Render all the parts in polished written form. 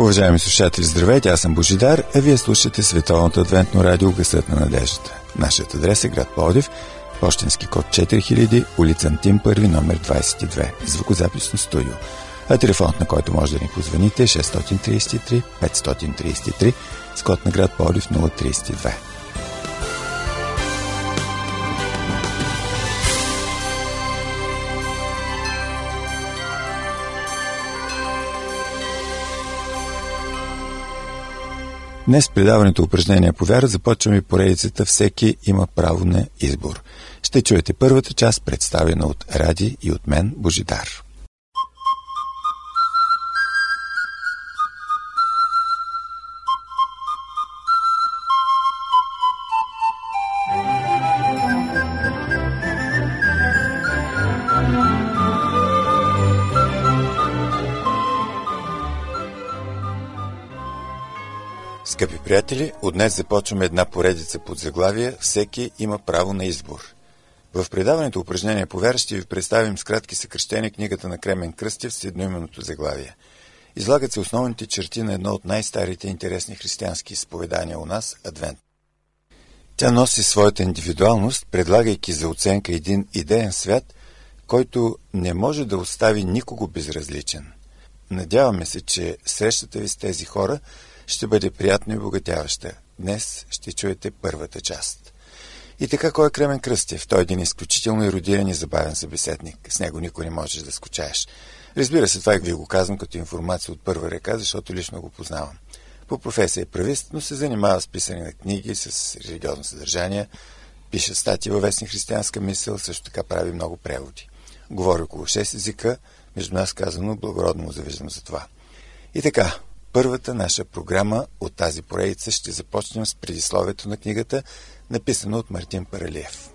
Уважаеми слушатели, здравейте, аз съм Божидар, а вие слушате Световното адвентно радио «Гласът на надеждата». Нашият адрес е град Пловдив, пощенски код 4000, улица Антим 1, номер 22, звукозаписно студио. А телефонът, на който може да ни позвоните, е 633 533, с код на град Пловдив 032. Днес предаването упражнения по вяра започваме поредицата «Всеки има право на избор». Ще чуете първата част, представена от Ради и от мен, Божидар. Скъпи приятели, от днес започваме една поредица под заглавие «Всеки има право на избор». В предаването упражнение по вяра ще ви представим с кратки съкръщения книгата на Кремен Кръстев с едноименното заглавие. Излагат се основните черти на едно от най-старите интересни християнски изповедания у нас – Адвент. Тя носи своята индивидуалност, предлагайки за оценка един идеен свят, който не може да остави никого безразличен. Надяваме се, че срещата ви с тези хора – ще бъде приятно и богатяваща. Днес ще чуете първата част. И така, кой е Кремен Кръстев? Той е един изключително ерудиран и забавен събеседник. С него никой не можеш да скучаеш. Разбира се, това ви го казвам като информация от първа ръка, защото лично го познавам. По професия е правист, но се занимава с писане на книги, с религиозно съдържание, пише статии във вестник «Християнска мисъл», също така прави много преводи. Говори около 6 езика, между нас казано, благородно му завиждам за това. И така, първата наша програма от тази поредица ще започнем с предисловието на книгата, написано от Мартин Паралиев.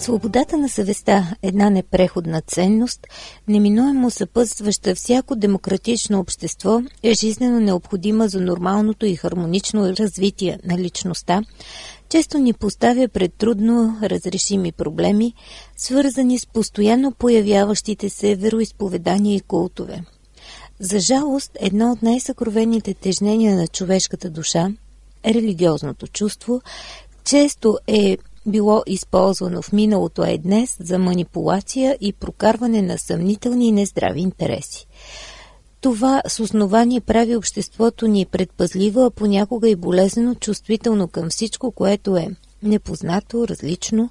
Свободата на съвестта – една непреходна ценност, неминуемо съпътстваща всяко демократично общество, е жизнено необходима за нормалното и хармонично развитие на личността, често ни поставя пред трудно разрешими проблеми, свързани с постоянно появяващите се вероизповедания и култове. За жалост, едно от най-съкровените тежнения на човешката душа – религиозното чувство, често е било използвано в миналото, а е днес за манипулация и прокарване на съмнителни и нездрави интереси. Това с основание прави обществото ни предпазливо, а понякога и болезнено чувствително към всичко, което е непознато, различно.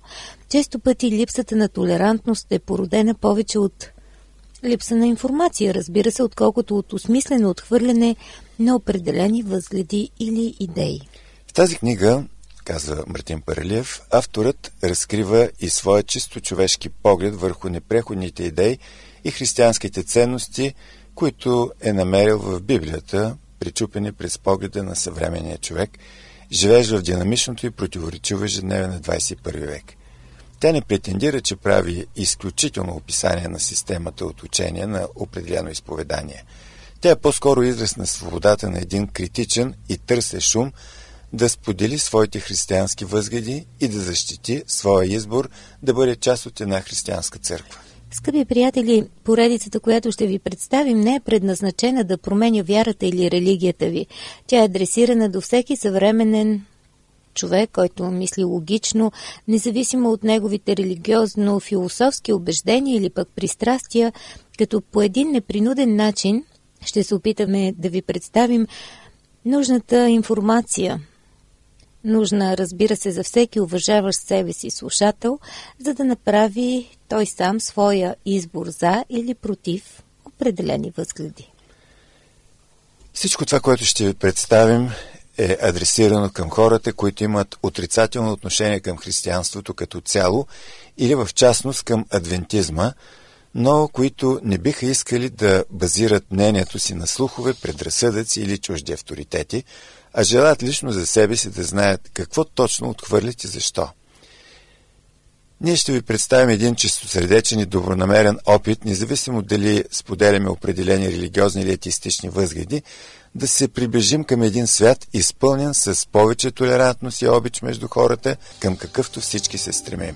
Често пъти липсата на толерантност е породена повече от липса на информация, разбира се, отколкото от осмислено отхвърляне на определени възгледи или идеи. В тази книга, казва Мартин Паралиев, авторът разкрива и своя чисто човешки поглед върху непреходните идеи и християнските ценности, които е намерил в Библията, пречупени през погледа на съвременния човек, живееш в динамичното и противоречиво ежедневие на 21 век. Тя не претендира, че прави изключително описание на системата от учение на определено изповедание. Тя е по-скоро израз на свободата на един критичен и търсещ ум да сподели своите християнски възгледи и да защити своя избор да бъде част от една християнска църква. Скъпи приятели, поредицата, която ще ви представим, не е предназначена да променя вярата или религията ви. Тя е адресирана до всеки съвременен човек, който мисли логично, независимо от неговите религиозно-философски убеждения или пък пристрастия, като по един непринуден начин ще се опитаме да ви представим нужната информация, нужна, разбира се, за всеки уважаващ себе си слушател, за да направи той сам своя избор за или против определени възгледи. Всичко това, което ще ви представим, е адресирано към хората, които имат отрицателно отношение към християнството като цяло или в частност към адвентизма, но които не биха искали да базират мнението си на слухове, предразсъдъци или чужди авторитети, а желаят лично за себе си да знаят какво точно отхвърлят и защо. Ние ще ви представим един чистосърдечен и добронамерен опит, независимо дали споделяме определени религиозни или атеистични възгледи, да се приближим към един свят, изпълнен с повече толерантност и обич между хората, към какъвто всички се стремим.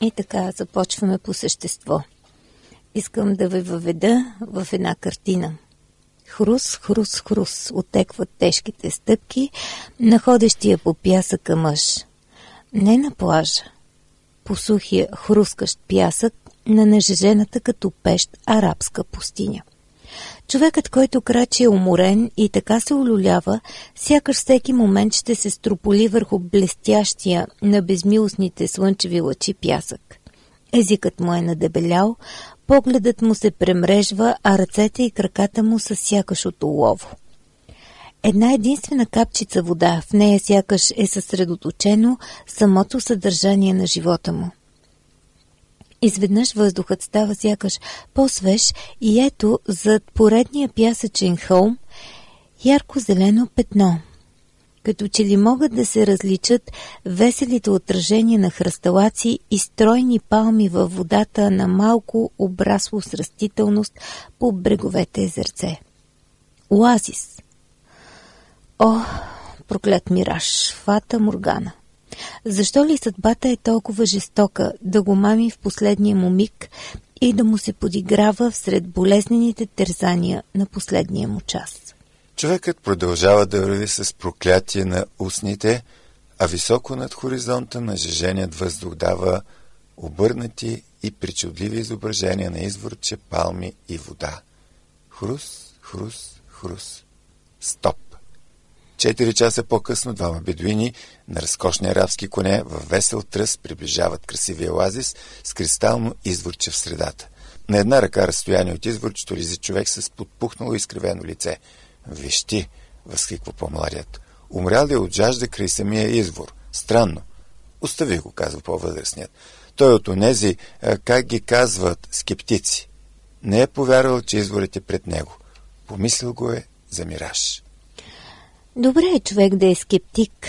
И така започваме по същество. Искам да ви въведа в една картина. Хрус, хрус, хрус отекват тежките стъпки на ходещия по пясъка мъж. Не на плажа. По сухия хрускащ пясък на нажежената като пещ арабска пустиня. Човекът, който крачи, е уморен и така се олюлява, сякаш всеки момент ще се строполи върху блестящия на безмилостните слънчеви лъчи пясък. Езикът му е надебелял, погледът му се премрежва, а ръцете и краката му са сякаш от олово. Една единствена капчица вода, в нея сякаш е съсредоточено самото съдържание на живота му. Изведнъж въздухът става сякаш по-свеж и ето зад поредния пясъчен хълм ярко-зелено петно. Като че ли могат да се различат веселите отражения на хръсталаци и стройни палми във водата на малко обрасло с растителност по бреговете езерце. Оазис. О, проклет мираж, фата моргана. Защо ли съдбата е толкова жестока да го мами в последния му миг и да му се подиграва всред болезнените тързания на последния му час? Човекът продължава да върви с проклятие на устните, а високо над хоризонта нажеженият въздух дава обърнати и причудливи изображения на изворче, палми и вода. Хрус, хрус, хрус. Стоп! 4 часа по-късно двама бедуини на разкошни арабски коне във весел тръс приближават красивия оазис с кристално изворче в средата. На една ръка разстояние от изворчето лизи човек с подпухнало и изкривено лице. Вещи, възхиква по-младият. Умрял ли от жажда край самия извор? Странно. Остави го, казва по-възрастният. Той от онези, как ги казват, скептици. Не е повярвал, че изворът е пред него. Помислил го е за мираж. Добре е човек да е скептик,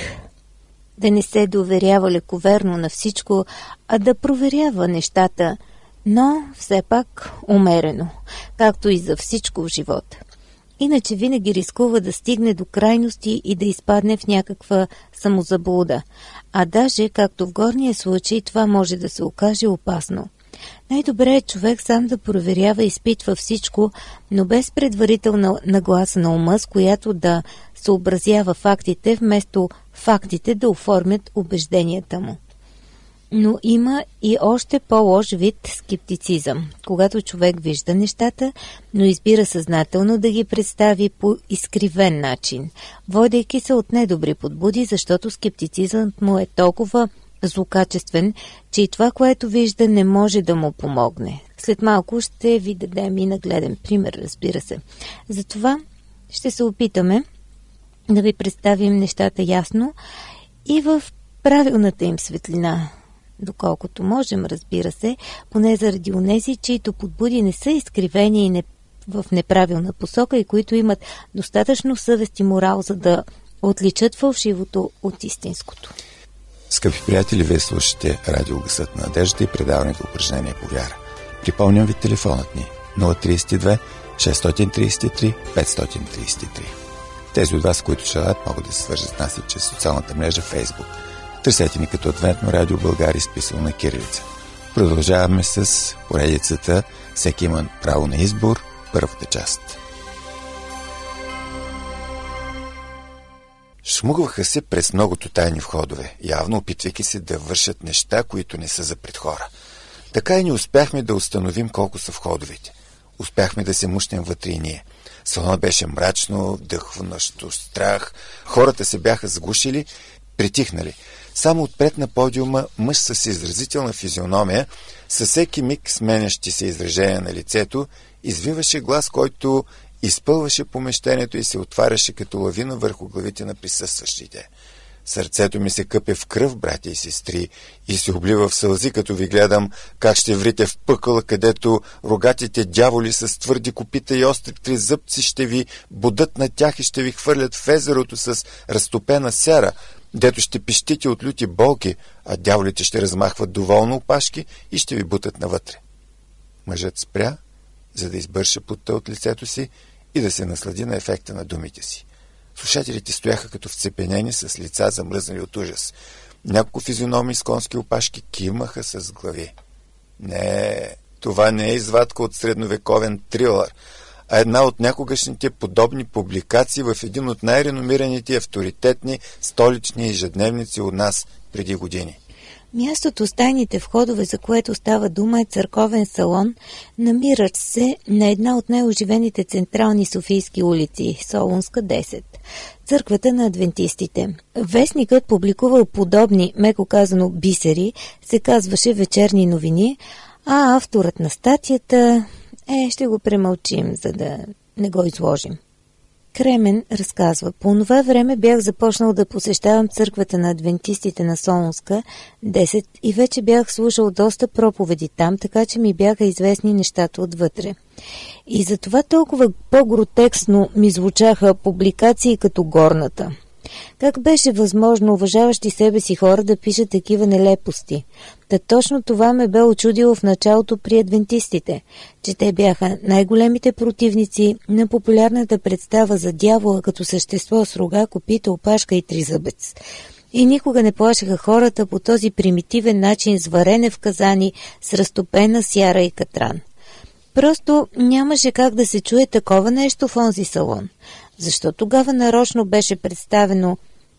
да не се доверява лековерно на всичко, а да проверява нещата, но все пак умерено, както и за всичко в живота. Иначе винаги рискува да стигне до крайности и да изпадне в някаква самозаблуда, а даже, както в горния случай, това може да се окаже опасно. Най-добре е човек сам да проверява и изпитва всичко, но без предварителна нагласа на ума, с която да съобразява фактите, вместо фактите да оформят убежденията му. Но има и още по-лош вид скептицизъм, когато човек вижда нещата, но избира съзнателно да ги представи по изкривен начин, водейки се от недобри подбуди, защото скептицизмът му е толкова злокачествен, че и това, което вижда, не може да му помогне. След малко ще ви дадем и нагледен пример, разбира се. Затова ще се опитаме да ви представим нещата ясно и в правилната им светлина, доколкото можем, разбира се, поне заради онези, чието подбуди не са изкривени и не в неправилна посока и които имат достатъчно съвест и морал, за да отличат фалшивото от истинското. Скъпи приятели, вие слушате радио Гласът на надеждата и предаването упражнение по вяра. Припомням ви телефонът ни 032 633 533. Тези от вас, които желаят, могат да се свържат с нас и чрез социалната мрежа Facebook. Търсете ни като Адвентно радио България, изписано на кирилица. Продължаваме с поредицата "Всеки има право на избор", първата част. Шмугваха се през многото тайни входове, явно опитвайки се да вършат неща, които не са за пред хора. Така и не успяхме да установим колко са входовете. Успяхме да се мушнем вътре и ние. Салона беше мрачно, вдъхващо страх. Хората се бяха сгушили, притихнали. Само отпред на подиума мъж с изразителна физиономия, със всеки миг сменящи се изражения на лицето, извиваше глас, който изпълваше помещението и се отваряше като лавина върху главите на присъстващите. Сърцето ми се къпе в кръв, братя и сестри, и се облива в сълзи, като ви гледам как ще врите в пъкъла, където рогатите дяволи с твърди копита и остри тризъбци ще ви будат на тях и ще ви хвърлят в езерото с разтопена сяра, дето ще пищите от люти болки, а дяволите ще размахват доволно опашки и ще ви бутат навътре. Мъжът спря, за да избърше потта от лицето си и да се наслади на ефекта на думите си. Слушателите стояха като вцепенени, с лица замръзнали от ужас. Няколко физиономи с конски опашки кимаха с глави. Не, това не е извадка от средновековен трилър, а една от някогашните подобни публикации в един от най-реномираните авторитетни столични ежедневници у нас преди години. Мястото с тайните входове, за което става дума, е църковен салон, намиращ се на една от най-оживените централни софийски улици, Солунска 10, църквата на адвентистите. Вестникът, публикувал подобни, меко казано, бисери, се казваше Вечерни новини, а авторът на статията... ще го премълчим, за да не го изложим. Кремен разказва: по това време бях започнал да посещавам църквата на адвентистите на Солунска 10 и вече бях слушал доста проповеди там, така че ми бяха известни нещата отвътре. И затова толкова по-гротексно ми звучаха публикации като горната. Как беше възможно уважаващи себе си хора да пишат такива нелепости? Та точно това ме бе очудило в началото при адвентистите, че те бяха най-големите противници на популярната представа за дявола като същество с рога, копита, опашка и тризъбец. И никога не плашеха хората по този примитивен начин с варене в казани, с разтопена сяра и катран. Просто нямаше как да се чуе такова нещо в онзи салон. Защо тогава нарочно беше представено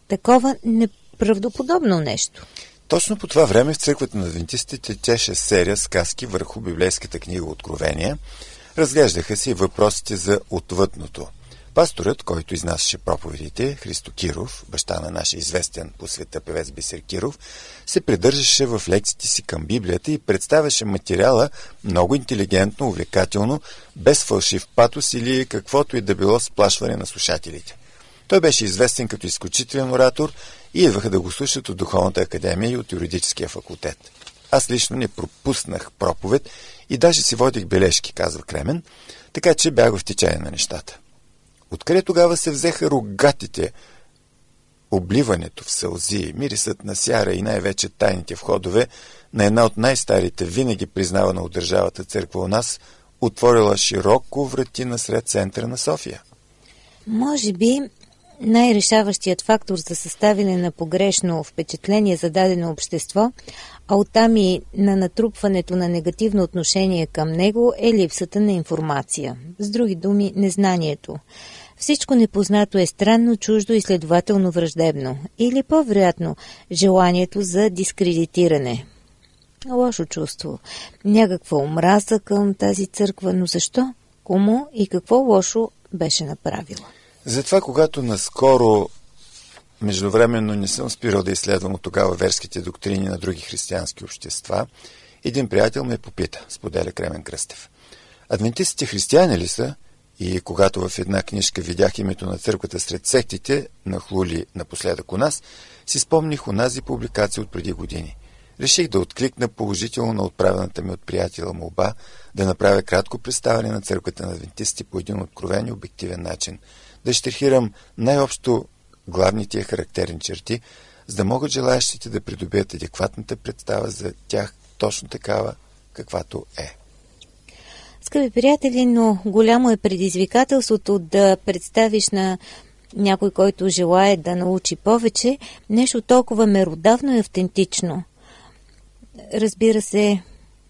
такова неправдоподобно нещо? Точно по това време в църквата на адвентистите течеше серия сказки върху библейската книга Откровение. Разглеждаха се и въпросите за отвъдното. Пасторът, който изнасяше проповедите, Христо Киров, баща на нашия известен по света певец Бисер Киров, се придържаше в лекциите си към Библията и представяше материала много интелигентно, увлекателно, без фалшив патос или каквото и да било сплашване на слушателите. Той беше известен като изключителен оратор и идваха да го слушат от Духовната академия и от юридическия факултет. Аз лично не пропуснах проповед и даже си водих бележки, казва Кремен, така че бях в течение на нещата. Откъде тогава се взеха рогатите, обливането в сълзи, мирисът на сяра и най-вече тайните входове на една от най-старите, винаги признавана от държавата църква у нас, отворила широко врати насред центъра на София? Може би най-решаващият фактор за съставяне на погрешно впечатление за дадено общество, а оттам и на натрупването на негативно отношение към него, е липсата на информация. С други думи, незнанието. Всичко непознато е странно, чуждо и следователно враждебно. Или по-вероятно, желанието за дискредитиране. Лошо чувство. Някаква омраза към тази църква, но защо? Кому и какво лошо беше направила? Затова, когато наскоро, междувременно не съм спирал да изследвам от тогава верските доктрини на други християнски общества, един приятел ме попита, споделя Кремен Кръстев. Адвентистите християни ли са? И когато в една книжка видях името на църквата сред сектите, нахлули напоследък у нас, си спомних онази публикация от преди години. Реших да откликна положително на отправената ми от приятела молба да направя кратко представяне на църквата на адвентистите по един откровен и обективен начин, да щрихирам най-общо главните характерни черти, за да могат желаящите да придобият адекватната представа за тях, точно такава, каквато е. Скъпи приятели, но голямо е предизвикателството да представиш на някой, който желае да научи повече, нещо толкова меродавно и автентично. Разбира се,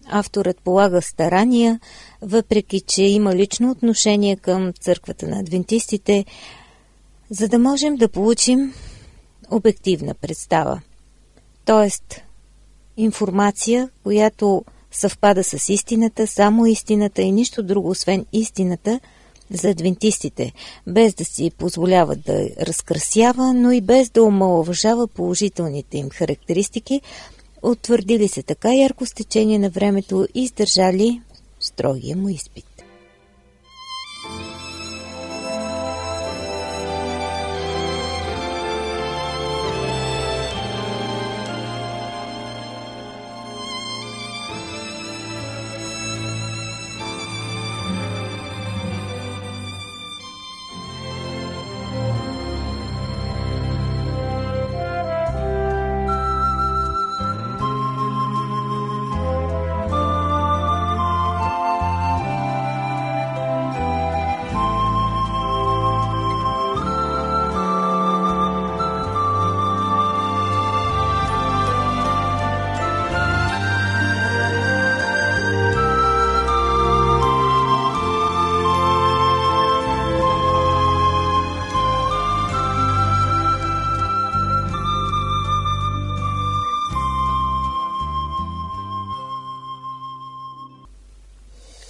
авторът полага старания, въпреки че има лично отношение към църквата на адвентистите, за да можем да получим обективна представа. Тоест, информация, която съвпада с истината, само истината и нищо друго, освен истината, за адвентистите, без да си позволява да разкрасява, но и без да омаловажава положителните им характеристики, утвърдили се така ярко с течение на времето и издържали строгия му изпит.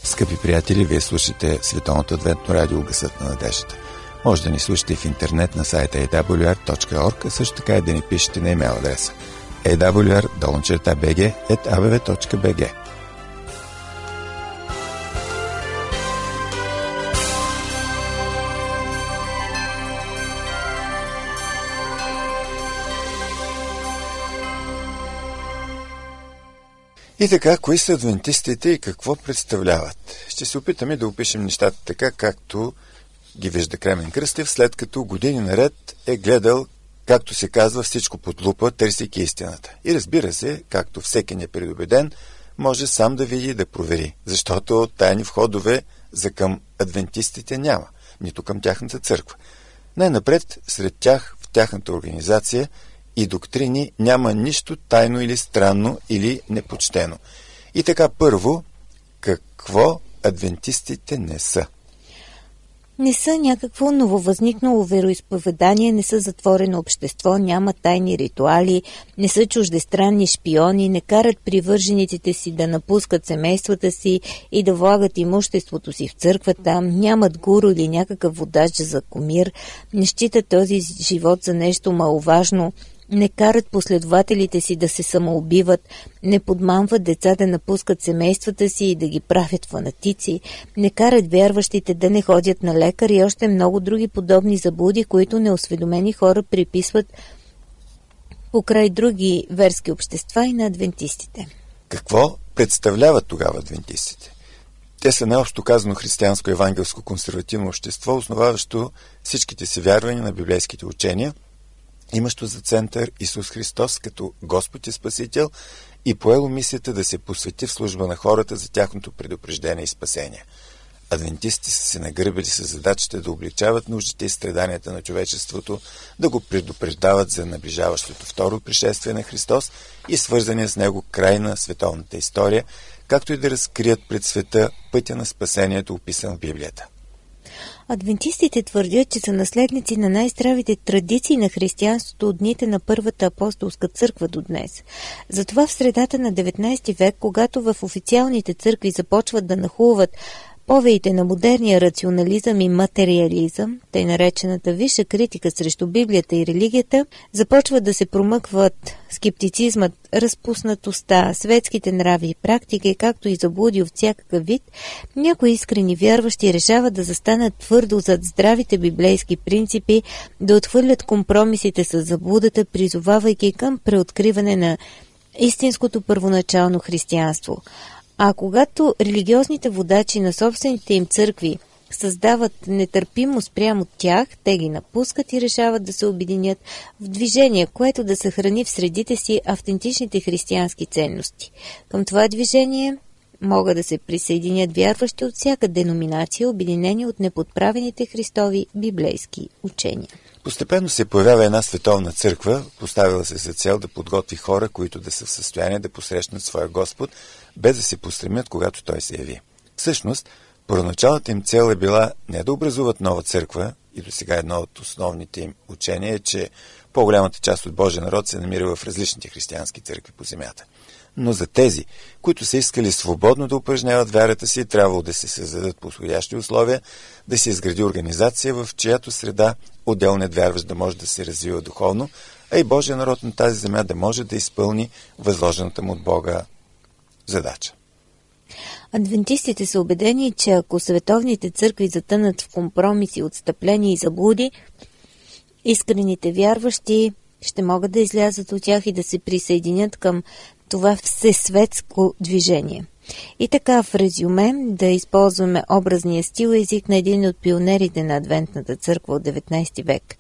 Скъпи приятели, вие слушате Световното адвентно радио «Гласът на надеждата». Може да ни слушате в интернет на сайта awr.org, а също така и да ни пишете на имейл адреса awr.bg@abv.bg. И така, кои са адвентистите и какво представляват? Ще се опитаме да опишем нещата така, както ги вижда Кремен Кръстев, след като години наред е гледал, както се казва, всичко под лупа, търсейки истината. И разбира се, както всеки непредубеден, може сам да види и да провери, защото тайни входове за към адвентистите няма, нито към тяхната църква. Най-напред, сред тях, в тяхната организация и доктрини няма нищо тайно или странно или непочтено. И така, първо, какво адвентистите не са? Не са някакво нововъзникнало вероизповедание, не са затворено общество, няма тайни ритуали, не са чуждестранни шпиони, не карат привържениците си да напускат семействата си и да влагат имуществото си в църквата, нямат гуру или някакъв водач за кумир, не считат този живот за нещо маловажно, не карат последователите си да се самоубиват, не подмамват деца да напускат семействата си и да ги правят фанатици, не карат вярващите да не ходят на лекар и още много други подобни заблуди, които неосведомени хора приписват покрай други верски общества и на адвентистите. Какво представляват тогава адвентистите? Те са най-общо казано християнско-евангелско-консервативно общество, основаващо всичките си вярвания на библейските учения, имащо за център Исус Христос като Господ и Спасител и поело мисията да се посвети в служба на хората за тяхното предупреждение и спасение. Адвентисти са се нагърбили с задачата да облегчават нуждите и страданията на човечеството, да го предупреждават за наближаващото второ пришествие на Христос и свързания с него край на световната история, както и да разкрият пред света пътя на спасението, описан в Библията. Адвентистите твърдят, че са наследници на най-здравите традиции на християнството от дните на Първата апостолска църква до днес. Затова в средата на 19 век, когато в официалните църкви започват да нахлуват повеите на модерния рационализъм и материализъм, тъй наречената висша критика срещу Библията и религията, започват да се промъкват скептицизмът, разпуснатостта, светските нрави и практики, както и заблуди от всякакъв вид, някои искрени вярващи решават да застанат твърдо зад здравите библейски принципи, да отхвърлят компромисите с заблудата, призовавайки към преоткриване на истинското първоначално християнство. А когато религиозните водачи на собствените им църкви създават нетърпимост прямо от тях, те ги напускат и решават да се обединят в движение, което да съхрани в средите си автентичните християнски ценности. Към това движение могат да се присъединят вярващи от всяка деноминация, обединени от неподправените Христови библейски учения. Постепенно се появява една световна църква, поставила се за цел да подготви хора, които да са в състояние да посрещнат своя Господ, без да се постремят, когато той се яви. Всъщност, първоначалната им цел е била не да образуват нова църква, и до сега едно от основните им учения е, че по-голямата част от Божия народ се намира в различните християнски църкви по земята. Но за тези, които са искали свободно да упражняват вярата си, трябвало да се създадат подходящи условия, да се изгради организация, в чиято среда отделният вярващ да може да се развива духовно, а и Божия народ на тази земя да може да изпълни възложената му от Бога задача. Адвентистите са убедени, че ако световните църкви затънат в компромиси, отстъпления и заблуди, искрените вярващи ще могат да излязат от тях и да се присъединят към това всесветско движение. И така, в резюме, да използваме образния стил език на един от пионерите на адвентната църква от 19 век,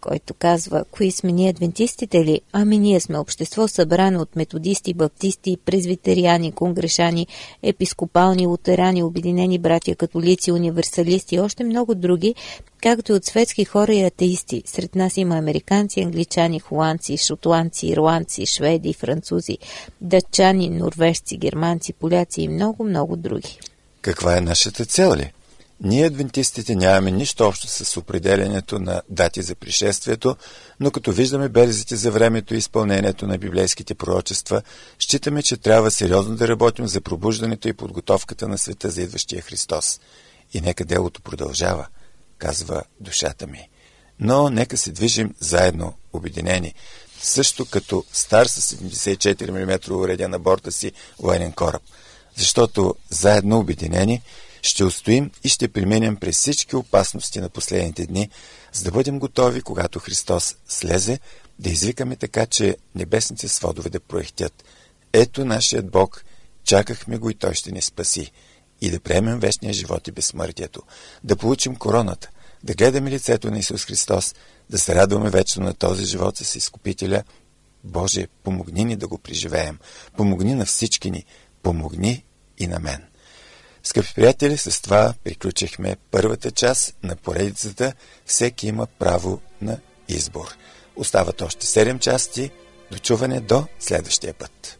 който казва: кои сме ние адвентистите ли? Ами ние сме общество събрано от методисти, баптисти, презвитериани, конгрешани, епископални, лутерани, обединени братия, католици, универсалисти и още много други, както и от светски хора и атеисти. Сред нас има американци, англичани, холандци, шотландци, ирландци, шведи, французи, датчани, норвежци, германци, поляци и много други. Каква е нашата цел ли? Ние, адвентистите, нямаме нищо общо с определянето на дати за пришествието, но като виждаме белезите за времето и изпълнението на библейските пророчества, считаме, че трябва сериозно да работим за пробуждането и подготовката на света за идващия Христос. И нека делото продължава, казва душата ми. Но нека се движим заедно, обединени, също като стар с 74 мм уредя на борта си военен кораб. Защото заедно, обединени, ще устоим и ще преминем през всички опасности на последните дни, за да бъдем готови, когато Христос слезе, да извикаме така, че небесните сводове да проехтят. Ето нашият Бог, чакахме го и Той ще ни спаси. И да приемем вечния живот и безсмъртието, да получим короната, да гледаме лицето на Исус Христос, да се радваме вечно на този живот с Изкупителя. Боже, помогни ни да го преживеем, помогни на всички ни, помогни и на мен. Скъпи приятели, с това приключихме първата част на поредицата «Всеки има право на избор». Остават още 7 части. Дочуване до следващия път.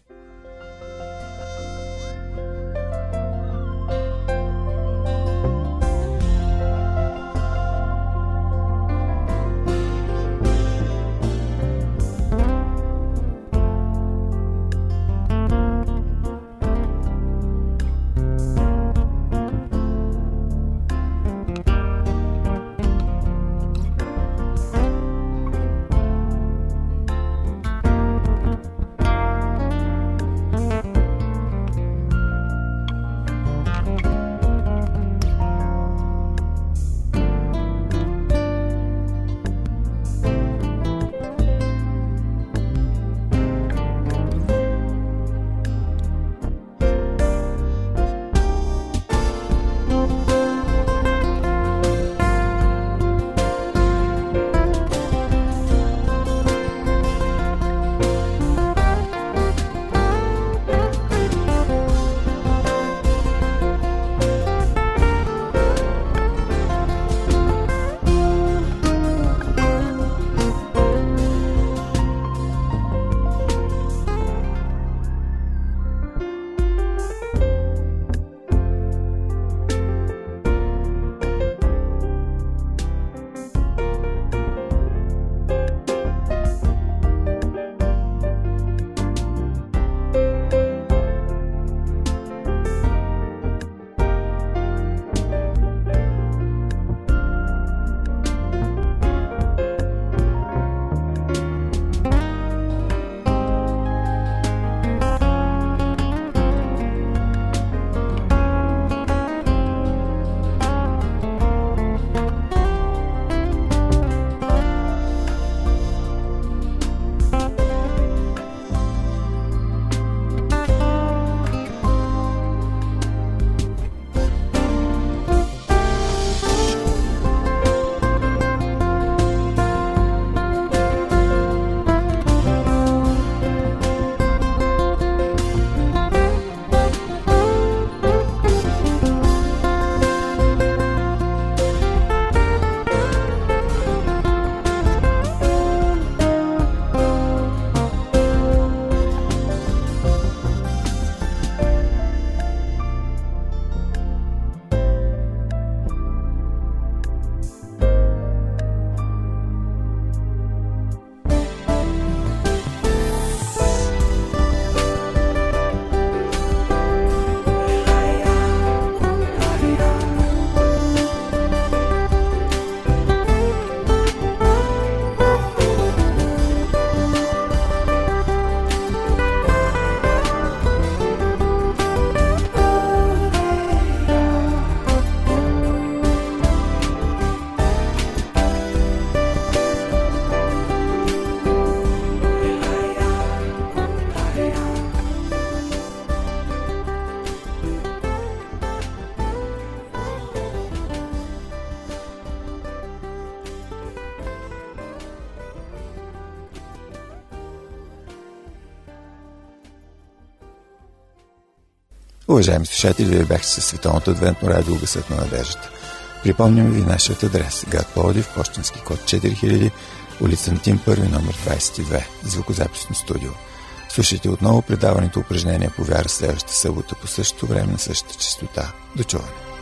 Уважаеми слушатели, вие бяхте със Световното адвентно радио «Гласът на надеждата». Припомняме ви нашият адрес: град Пловдив, пощенски код 4000, улица Антим 1, номер 22, звукозаписно студио. Слушайте отново предаването "Упражнения по вяра" следващата събота по същото време на същата честота. До чуване!